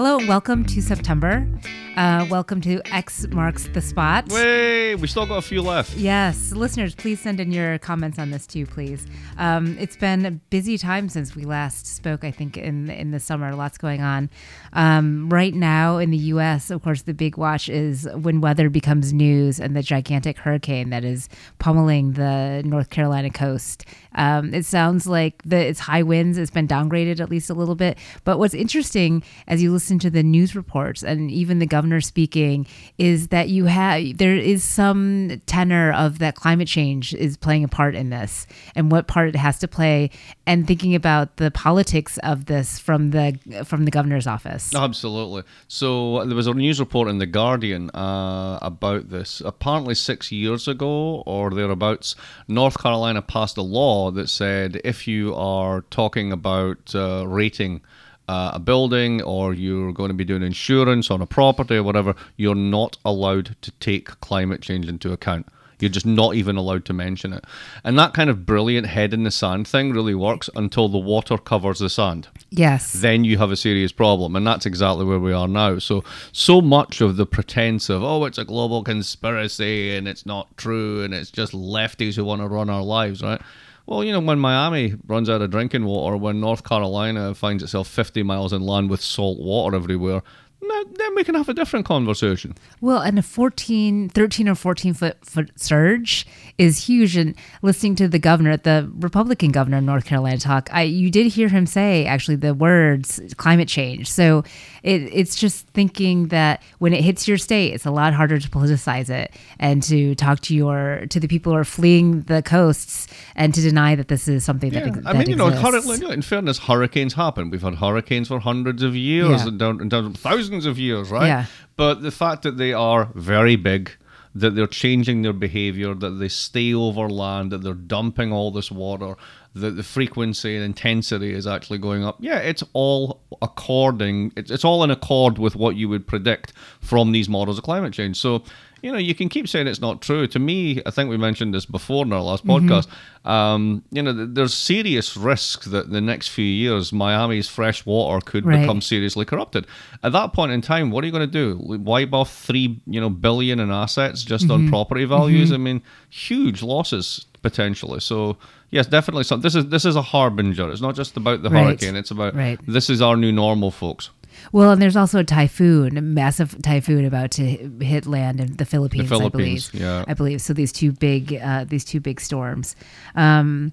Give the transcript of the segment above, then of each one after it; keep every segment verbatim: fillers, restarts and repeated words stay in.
Hello and welcome to September. Uh, welcome to X Marks the Spot. Wait, we still got a few left. Yes. Listeners, please send in your comments on this too, please. Um, it's been a busy time since we last spoke, I think, in, in the summer. Lots going on. Um, right now in the U S, of course, the big watch is when weather becomes news and the gigantic hurricane that is pummeling the North Carolina coast. Um, it sounds like the, it's high winds. It's been downgraded at least a little bit. But what's interesting, as you listen to the news reports and even the governor speaking, is that you have there is some tenor of that climate change is playing a part in this and what part it has to play, and thinking about the politics of this from the from the governor's office. Absolutely. So there was a news report in The Guardian uh, about this. Apparently six years ago or thereabouts, North Carolina passed a law that said if you are talking about uh, rating Uh, a building, or you're going to be doing insurance on a property or whatever, you're not allowed to take climate change into account. You're just not even allowed to mention it. And that kind of brilliant head in the sand thing really works until the water covers the sand. Yes. Then you have a serious problem. And that's exactly where we are now. So, so much of the pretense of, oh, it's a global conspiracy and it's not true and it's just lefties who want to run our lives, right? Well, you know, when Miami runs out of drinking water, when North Carolina finds itself fifty miles inland with salt water everywhere, then we can have a different conversation. Well, and a fourteen, thirteen or fourteen foot, foot surge is huge. And listening to the governor, the Republican governor of North Carolina talk, I, you did hear him say actually the words climate change. So it, it's just thinking that when it hits your state, it's a lot harder to politicize it and to talk to your to the people who are fleeing the coasts and to deny that this is something yeah. that, that I mean, you know, currently, in fairness, hurricanes happen. We've had hurricanes for hundreds of years yeah. and down, and down, thousands of years, right? Yeah. But the fact that they are very big, that they're changing their behavior, that they stay over land, that they're dumping all this water, that the frequency and intensity is actually going up. Yeah, it's all according, it's, it's all in accord with what you would predict from these models of climate change. So, you know, you can keep saying it's not true. To me, I think we mentioned this before in our last mm-hmm. podcast, um, you know, th- there's serious risk that in the next few years, Miami's fresh water could right. become seriously corrupted. At that point in time, what are you going to do? Wipe off three, you know, billion in assets just mm-hmm. on property values? Mm-hmm. I mean, huge losses potentially. So, yes, definitely. Some, this is this is a harbinger. It's not just about the right. hurricane. It's about right. this is our new normal, folks. Well, and there's also a typhoon, a massive typhoon about to hit land in the Philippines, the Philippines I believe. Yeah. I believe. So these two big, uh, these two big storms. Um,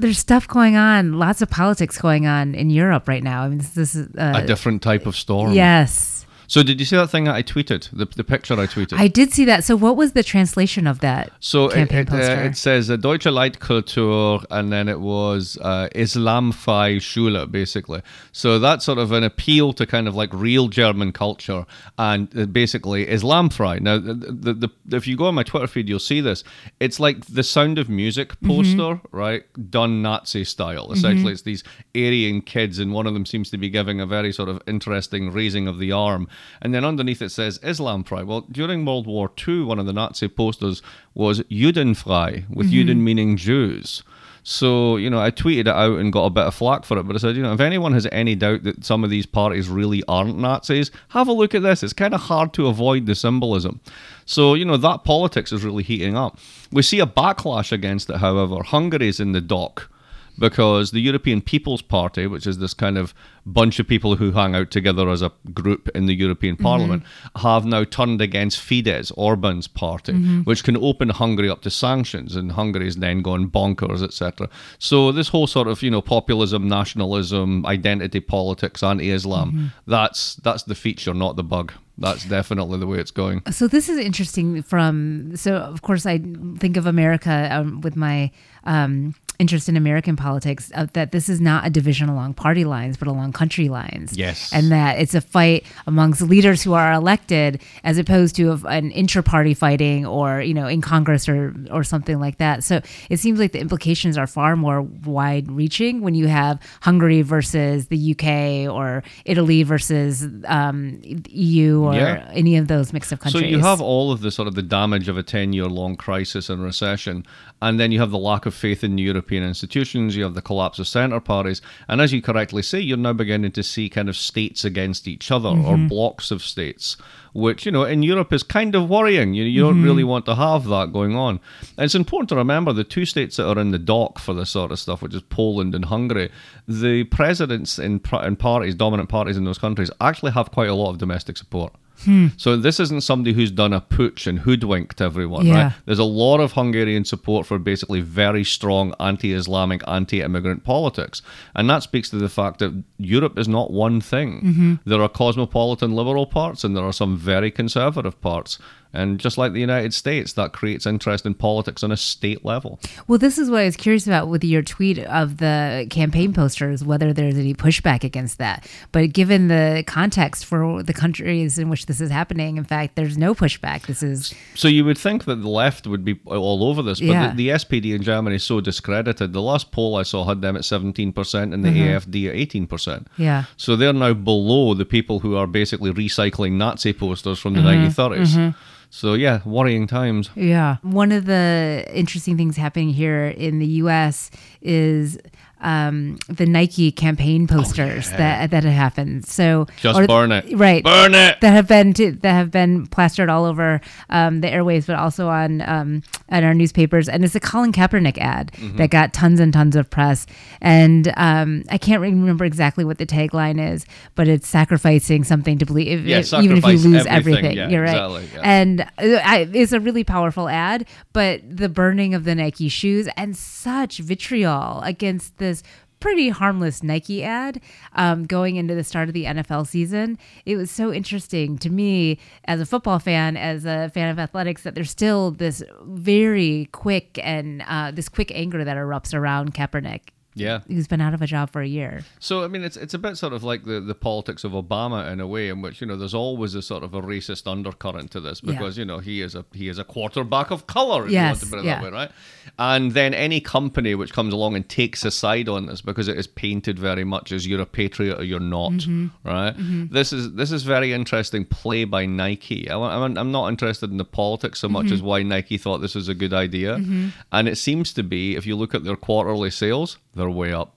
there's stuff going on, lots of politics going on in Europe right now. I mean, this, this is uh, a different type of storm. Yes. So did you see that thing that I tweeted, the, the picture I tweeted? I did see that. So what was the translation of that so campaign it, it, poster? Uh, it says uh, Deutsche Leitkultur, and then it was uh, Islamfrei Schule, basically. So that's sort of an appeal to kind of like real German culture and uh, basically Islamfrei. Now, the, the, the, if you go on my Twitter feed, you'll see this. It's like the Sound of Music poster, mm-hmm. right, done Nazi style. Essentially, mm-hmm. it's these Aryan kids, and one of them seems to be giving a very sort of interesting raising of the arm. And then underneath it says Islamfrei. Well, during World War Two, one of the Nazi posters was Judenfrei, with mm-hmm. Juden meaning Jews. So, you know, I tweeted it out and got a bit of flack for it, but I said, you know, if anyone has any doubt that some of these parties really aren't Nazis, have a look at this. It's kind of hard to avoid the symbolism. So, you know, that politics is really heating up. We see a backlash against it, however. Hungary's in the dock, because the European People's Party, which is this kind of bunch of people who hang out together as a group in the European Parliament, mm-hmm. have now turned against Fidesz, Orban's party, mm-hmm. which can open Hungary up to sanctions, and Hungary's then gone bonkers, et cetera. So this whole sort of, you know, populism, nationalism, identity politics, anti-Islam, mm-hmm. that's that's the feature, not the bug. That's definitely the way it's going. So this is interesting from, so of course I think of America um, with my... Um, interest in American politics, uh, that this is not a division along party lines, but along country lines. Yes. And that it's a fight amongst leaders who are elected, as opposed to a, an intra-party fighting or, you know, in Congress or, or something like that. So it seems like the implications are far more wide-reaching when you have Hungary versus the U K or Italy versus um, E U or yeah. any of those mix of countries. So you have all of the sort of the damage of a ten-year-long crisis and recession, and then you have the lack of faith in Europe European institutions, you have the collapse of centre parties, and as you correctly say, you're now beginning to see kind of states against each other, mm-hmm. or blocks of states, which, you know, in Europe is kind of worrying. You, you mm-hmm. don't really want to have that going on. And it's important to remember the two states that are in the dock for this sort of stuff, which is Poland and Hungary, the presidents in, in parties, dominant parties in those countries, actually have quite a lot of domestic support. Hmm. So this isn't somebody who's done a putsch and hoodwinked everyone, yeah. right? There's a lot of Hungarian support for basically very strong anti-Islamic, anti-immigrant politics. And that speaks to the fact that Europe is not one thing. Mm-hmm. There are cosmopolitan liberal parts and there are some very conservative parts. And just like the United States, that creates interest in politics on a state level. Well, this is what I was curious about with your tweet of the campaign posters, whether there's any pushback against that. But given the context for the countries in which this is happening, in fact, there's no pushback. This is So you would think that the left would be all over this, but yeah. the, the S P D in Germany is so discredited. The last poll I saw had them at seventeen percent and the mm-hmm. A F D at eighteen percent. Yeah. So they're now below the people who are basically recycling Nazi posters from the mm-hmm. nineteen thirties. Mm-hmm. So, yeah, worrying times. Yeah. One of the interesting things happening here in the U S is um, the Nike campaign posters oh, yeah. that that have happened. So, just or, burn it. Right. Burn it. That have been to, that have been plastered all over um, the airwaves, but also on um, at our newspapers. And it's a Colin Kaepernick ad mm-hmm. that got tons and tons of press. And um, I can't remember exactly what the tagline is, but it's sacrificing something to believe, yeah, it, even if you lose everything. everything. Yeah, you're right. Exactly, yeah. And I, it's a really powerful ad, but the burning of the Nike shoes and such vitriol against this pretty harmless Nike ad um, going into the start of the N F L season. It was so interesting to me as a football fan, as a fan of athletics, that there's still this very quick and uh, this quick anger that erupts around Kaepernick. Yeah. Who's been out of a job for a year. So, I mean, it's it's a bit sort of like the, the politics of Obama in a way in which, you know, there's always a sort of a racist undercurrent to this because, yeah. you know, he is a he is a quarterback of color, if yes. you want to put it yeah. that way, right? And then any company which comes along and takes a side on this because it is painted very much as you're a patriot or you're not, mm-hmm. right? Mm-hmm. This is this is very interesting play by Nike. I, I'm, I'm not interested in the politics so much mm-hmm. as why Nike thought this was a good idea. Mm-hmm. And it seems to be, if you look at their quarterly sales, they're way up.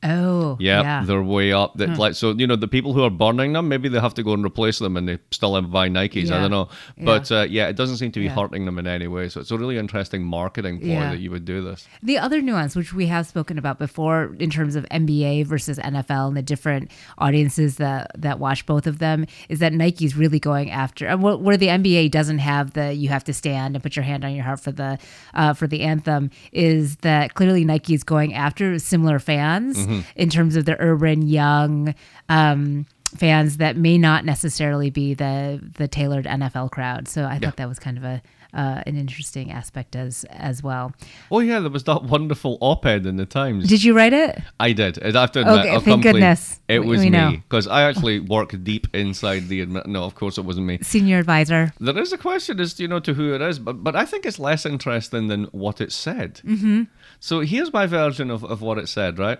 Oh, yep, yeah. They're way up. That hmm. like so, you know, the people who are burning them, maybe they have to go and replace them, and they still buy Nikes. Yeah. I don't know, but yeah. Uh, yeah, it doesn't seem to be yeah. hurting them in any way. So it's a really interesting marketing ploy yeah. that you would do this. The other nuance, which we have spoken about before, in terms of N B A versus N F L and the different audiences that that watch both of them, is that Nike's really going after where the N B A doesn't have the you have to stand and put your hand on your heart for the uh, for the anthem. Is that clearly Nike's going after similar fans? Mm-hmm. In terms of the urban, young um, fans that may not necessarily be the the tailored N F L crowd. So I yeah. thought that was kind of a uh, an interesting aspect as as well. Oh, yeah, there was that wonderful op-ed in the Times. Did you write it? I did. I have to admit, okay, I'll thank goodness. It was we me, because I actually work deep inside the... Admi- no, of course it wasn't me. Senior advisor. There is a question as to, you know, to who it is, but, but I think it's less interesting than what it said. Mm-hmm. So here's my version of, of what it said, right?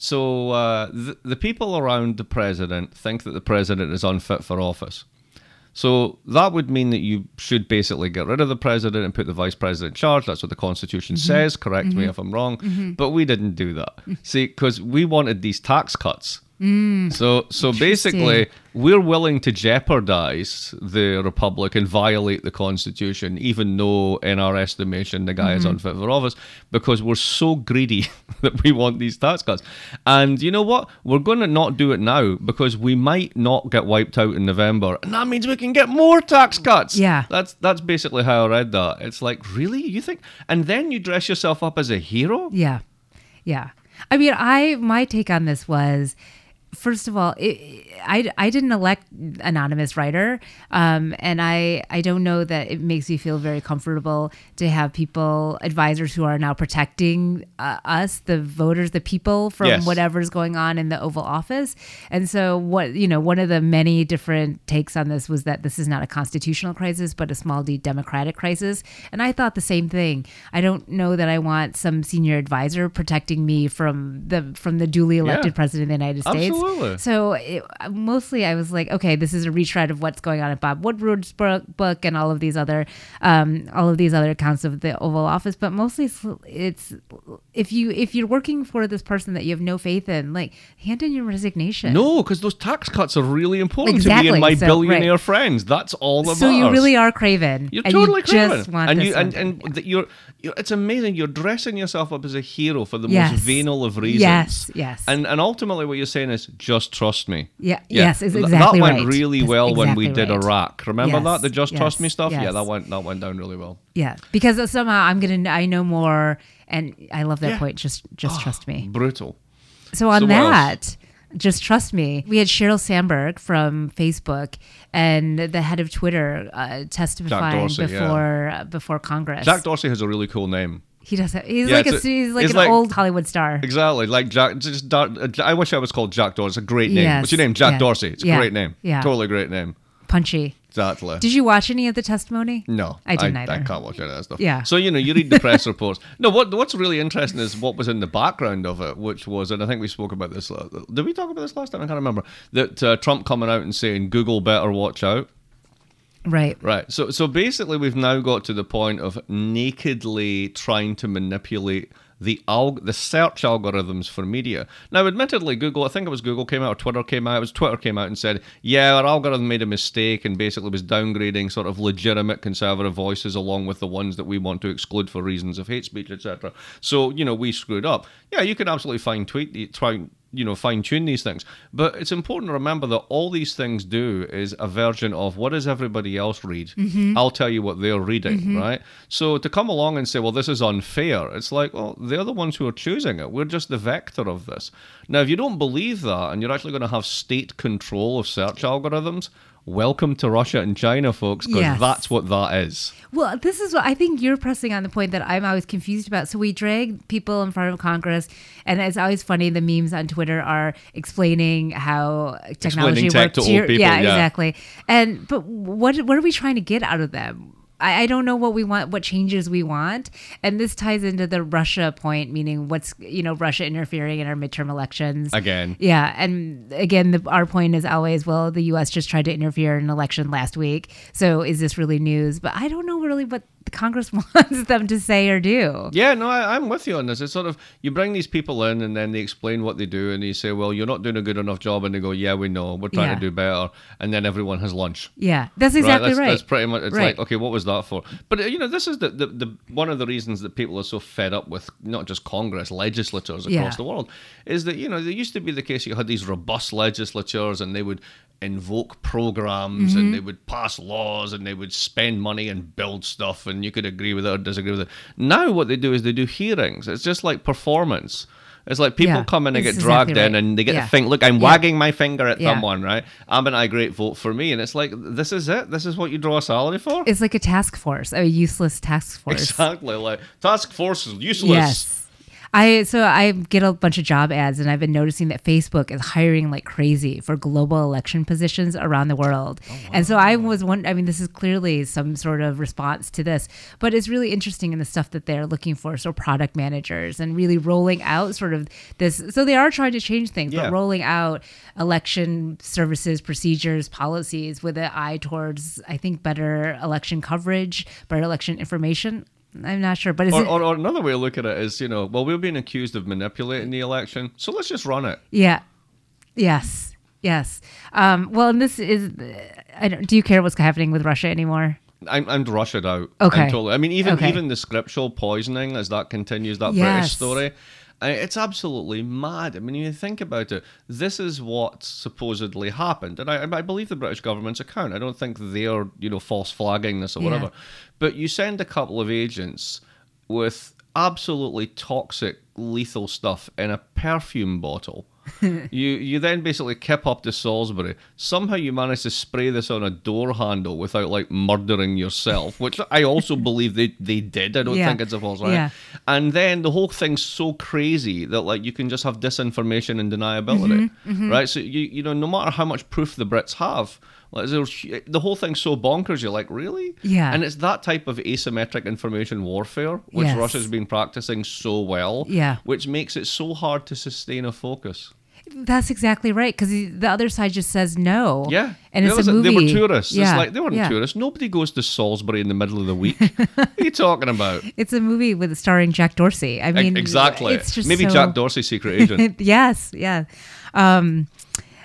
So uh, the, the people around the president think that the president is unfit for office. So that would mean that you should basically get rid of the president and put the vice president in charge. That's what the Constitution mm-hmm. says. Correct mm-hmm. me if I'm wrong. Mm-hmm. But we didn't do that. See, because we wanted these tax cuts. Mm. So so basically, we're willing to jeopardize the republic and violate the Constitution, even though, in our estimation, the guy mm-hmm. is unfit for office, because we're so greedy that we want these tax cuts. And you know what? We're going to not do it now because we might not get wiped out in November, and that means we can get more tax cuts. Yeah, that's that's basically how I read that. It's like, really? You think? And then you dress yourself up as a hero? Yeah, yeah. I mean, I my take on this was, first of all, it, I, I didn't elect anonymous writer, um, and I, I don't know that it makes me feel very comfortable to have people, advisors who are now protecting uh, us, the voters, the people, from yes. whatever's going on in the Oval Office. And so, what you know, one of the many different takes on this was that this is not a constitutional crisis, but a small d democratic crisis. And I thought the same thing. I don't know that I want some senior advisor protecting me from the from the duly elected yeah. president of the United States. Absolutely. Absolutely. So it, mostly I was like, okay, this is a retread of what's going on at Bob Woodward's book and all of these other um, all of these other accounts of the Oval Office. But mostly it's if you if you're working for this person that you have no faith in, like, hand in your resignation. No, because those tax cuts are really important exactly. to me and my so, billionaire right. friends. That's all that so matters. So you really are craven. You're and totally you craven. Just want and this you and, and yeah. th- you're, you're it's amazing. You're dressing yourself up as a hero for the yes. most venal of reasons. Yes, yes. And and ultimately what you're saying is just trust me. Yeah, yeah. yes, is exactly that went right. really That's well exactly when we did right. Iraq. Remember yes, that the just yes, trust me stuff? Yes. Yeah, that went that went down really well. Yeah, because somehow I'm gonna I know more, and I love that yeah. point. Just just oh, trust me. Brutal. So on so that. Just trust me. We had Sheryl Sandberg from Facebook and the head of Twitter uh, testifying Dorsey, before yeah. uh, before Congress. Jack Dorsey has a really cool name. He does. Have, he's, yeah, like a, a, he's like an like, old Hollywood star. Exactly. Like Jack. Just, I wish I was called Jack Dorsey. It's a great name. Yes. What's your name? Jack yeah. Dorsey. It's a yeah. great name. Yeah. Totally great name. Punchy. Exactly. Did you watch any of the testimony? No. I didn't I, either. I can't watch any of that stuff. Yeah. So, you know, you read the press reports. No, what what's really interesting is what was in the background of it, which was, and I think we spoke about this, did we talk about this last time? I can't remember. That uh, Trump coming out and saying, Google better watch out. Right. Right. So, so basically we've now got to the point of nakedly trying to manipulate the alg- the search algorithms for media. Now, admittedly, Google, I think it was Google came out or Twitter came out, it was Twitter came out and said, yeah, our algorithm made a mistake and basically was downgrading sort of legitimate conservative voices along with the ones that we want to exclude for reasons of hate speech, et cetera. So, you know, we screwed up. Yeah, you can absolutely fine tweet, try, you know, fine tune these things. But it's important to remember that all these things do is a version of what does everybody else read? Mm-hmm. I'll tell you what they're reading, mm-hmm. right? So to come along and say, well, this is unfair, it's like, well, they're the ones who are choosing it. We're just the vector of this. Now, if you don't believe that and you're actually going to have state control of search algorithms, welcome to Russia and China, folks, because yes. that's what that is. Well, this is what I think you're pressing on the point that I'm always confused about. So we drag people in front of Congress, and it's always funny. The memes on Twitter are explaining how technology explaining tech works. To old people, yeah, yeah, exactly. And but what what are we trying to get out of them? I don't know what we want, what changes we want. And this ties into the Russia point, meaning what's, you know, Russia interfering in our midterm elections. Again. Yeah. And again, the, our point is always, well, the U S just tried to interfere in an election last week. So is this really news? But I don't know really what Congress wants them to say or do. Yeah, no, I, I'm with you on this. It's sort of, you bring these people in and then they explain what they do and you say, well, you're not doing a good enough job. And they go, yeah, we know. We're trying yeah. to do better. And then everyone has lunch. Yeah, that's exactly right. That's, right. that's pretty much, it's right. like, okay, what was that for? But, you know, this is the, the, the one of the reasons that people are so fed up with not just Congress, legislators across yeah. the world, is that, you know, there used to be the case you had these robust legislatures and they would invoke programs mm-hmm. and they would pass laws and they would spend money and build stuff and you could agree with it or disagree with it. Now what they do is they do hearings. It's just like performance. It's like people yeah, come in and get dragged exactly right. in and they get yeah. to think, look, I'm yeah. wagging my finger at yeah. someone, right? I'm an I great vote for me. And it's like, this is it? This is what you draw a salary for? It's like a task force, a useless task force. Exactly. Like task force is useless. Yes. I so I get a bunch of job ads, and I've been noticing that Facebook is hiring like crazy for global election positions around the world. Oh, wow. And so I was wondering, I mean, this is clearly some sort of response to this, but it's really interesting in the stuff that they're looking for. So product managers and really rolling out sort of this. So they are trying to change things, yeah. but rolling out election services, procedures, policies with an eye towards, I think, better election coverage, better election information. I'm not sure, but is or, it... or, or another way to look at it is, you know, well, we're being accused of manipulating the election, so let's just run it. Yeah. Yes. Yes. Um, well, and this is. I don't. Do you care what's happening with Russia anymore? I'm I'm Russia'd out. Okay. I'm totally. I mean, even okay. even the scriptural poisoning as that continues, that yes. British story. It's absolutely mad. I mean, you think about it. This is what supposedly happened, and I, I believe the British government's account. I don't think they're, you know, false flagging this or whatever. Yeah. But you send a couple of agents with absolutely toxic, lethal stuff in a perfume bottle. you you then basically kip up to Salisbury. Somehow you manage to spray this on a door handle without like murdering yourself, which I also believe they, they did. I don't yeah. think it's a false right. Yeah. And then the whole thing's so crazy that like you can just have disinformation and deniability, mm-hmm, mm-hmm. right? So you you know no matter how much proof the Brits have. Like, the whole thing's so bonkers, you're like, really? Yeah. And it's that type of asymmetric information warfare, which yes. Russia's been practicing so well, yeah. which makes it so hard to sustain a focus. That's exactly right, because the other side just says no. Yeah. And it's a movie. They were tourists. Yeah. It's like, they weren't yeah. tourists. Nobody goes to Salisbury in the middle of the week. What are you talking about? It's a movie with starring Jack Dorsey. I mean, exactly. It's just Maybe so... Jack Dorsey's secret agent. Yes, yeah. Um,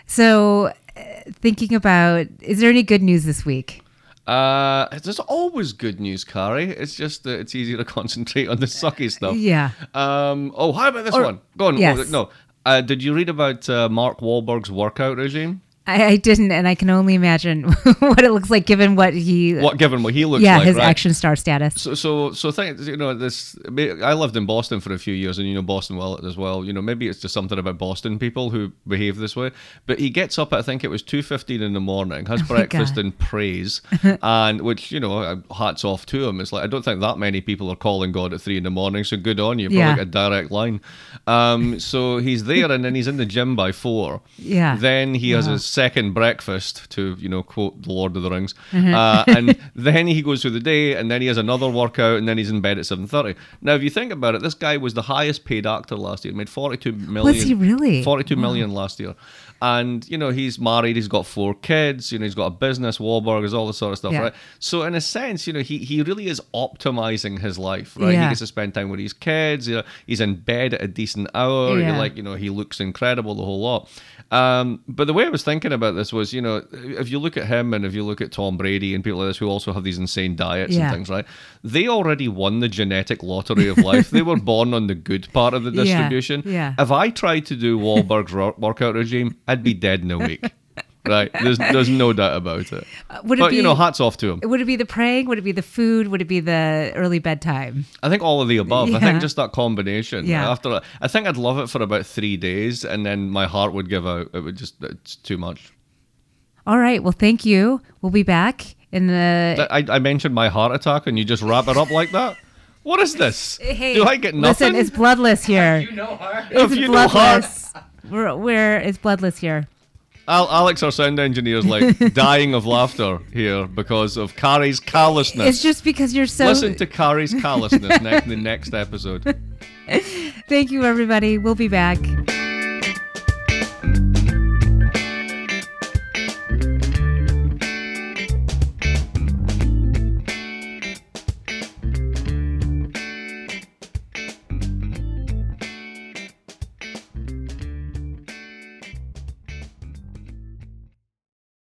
so uh, thinking about, is there any good news this week? Uh, there's always good news, Carrie. It's just that it's easier to concentrate on the sucky stuff. Yeah. Um. Oh, how about this or, one? Go on. Yes. No. Uh, did you read about uh, Mark Wahlberg's workout regime? I, I didn't, and I can only imagine what it looks like, given what he what given what he looks yeah, like. Yeah, his right? action star status. So, so, so, think you know this. I lived in Boston for a few years, and you know Boston well as well. You know, maybe it's just something about Boston people who behave this way. But he gets up at, I think it was two fifteen in the morning, has oh breakfast and prays, and which you know, hats off to him. It's like I don't think that many people are calling God at three in the morning. So good on you, but yeah. like a direct line. Um, so he's there, and then he's in the gym by four. Yeah. Then he has yeah. his second breakfast, to you know quote the Lord of the Rings, mm-hmm. uh, and then he goes through the day, and then he has another workout, and then he's in bed at seven thirty. Now if you think about it, this guy was the highest paid actor last year. He made forty-two million. Was he really? forty-two wow. million last year. And you know, he's married, he's got four kids, you know, he's got a business, Wahlberg is all this sort of stuff, yeah. right? So in a sense, you know, he, he really is optimizing his life, right? Yeah. He gets to spend time with his kids, you know, he's in bed at a decent hour, yeah. you're like, you know, he looks incredible, the whole lot. Um, but the way I was thinking about this was, you know, if you look at him and if you look at Tom Brady and people like this who also have these insane diets yeah. and things, right? They already won the genetic lottery of life. They were born on the good part of the distribution. Yeah, yeah. If I tried to do Wahlberg's workout regime, I'd be dead in a week, right? There's there's no doubt about it. Uh, would it but, be, you know, hats off to him. Would it be the praying? Would it be the food? Would it be the early bedtime? I think all of the above. Yeah. I think just that combination. Yeah. After, I think I'd love it for about three days, and then my heart would give out. It would just, it's too much. All right. Well, thank you. We'll be back in the... I, I mentioned my heart attack, and you just wrap it up like that? What is this? Hey, do I get nothing? Listen, it's bloodless here. If you know her. It's if you bloodless. Know her. We're, we're it's bloodless here. Al- Alex, our sound engineer, is like dying of laughter here because of Carrie's callousness. It's just because you're so... Listen to Carrie's callousness in ne- the next episode. Thank you, everybody. We'll be back.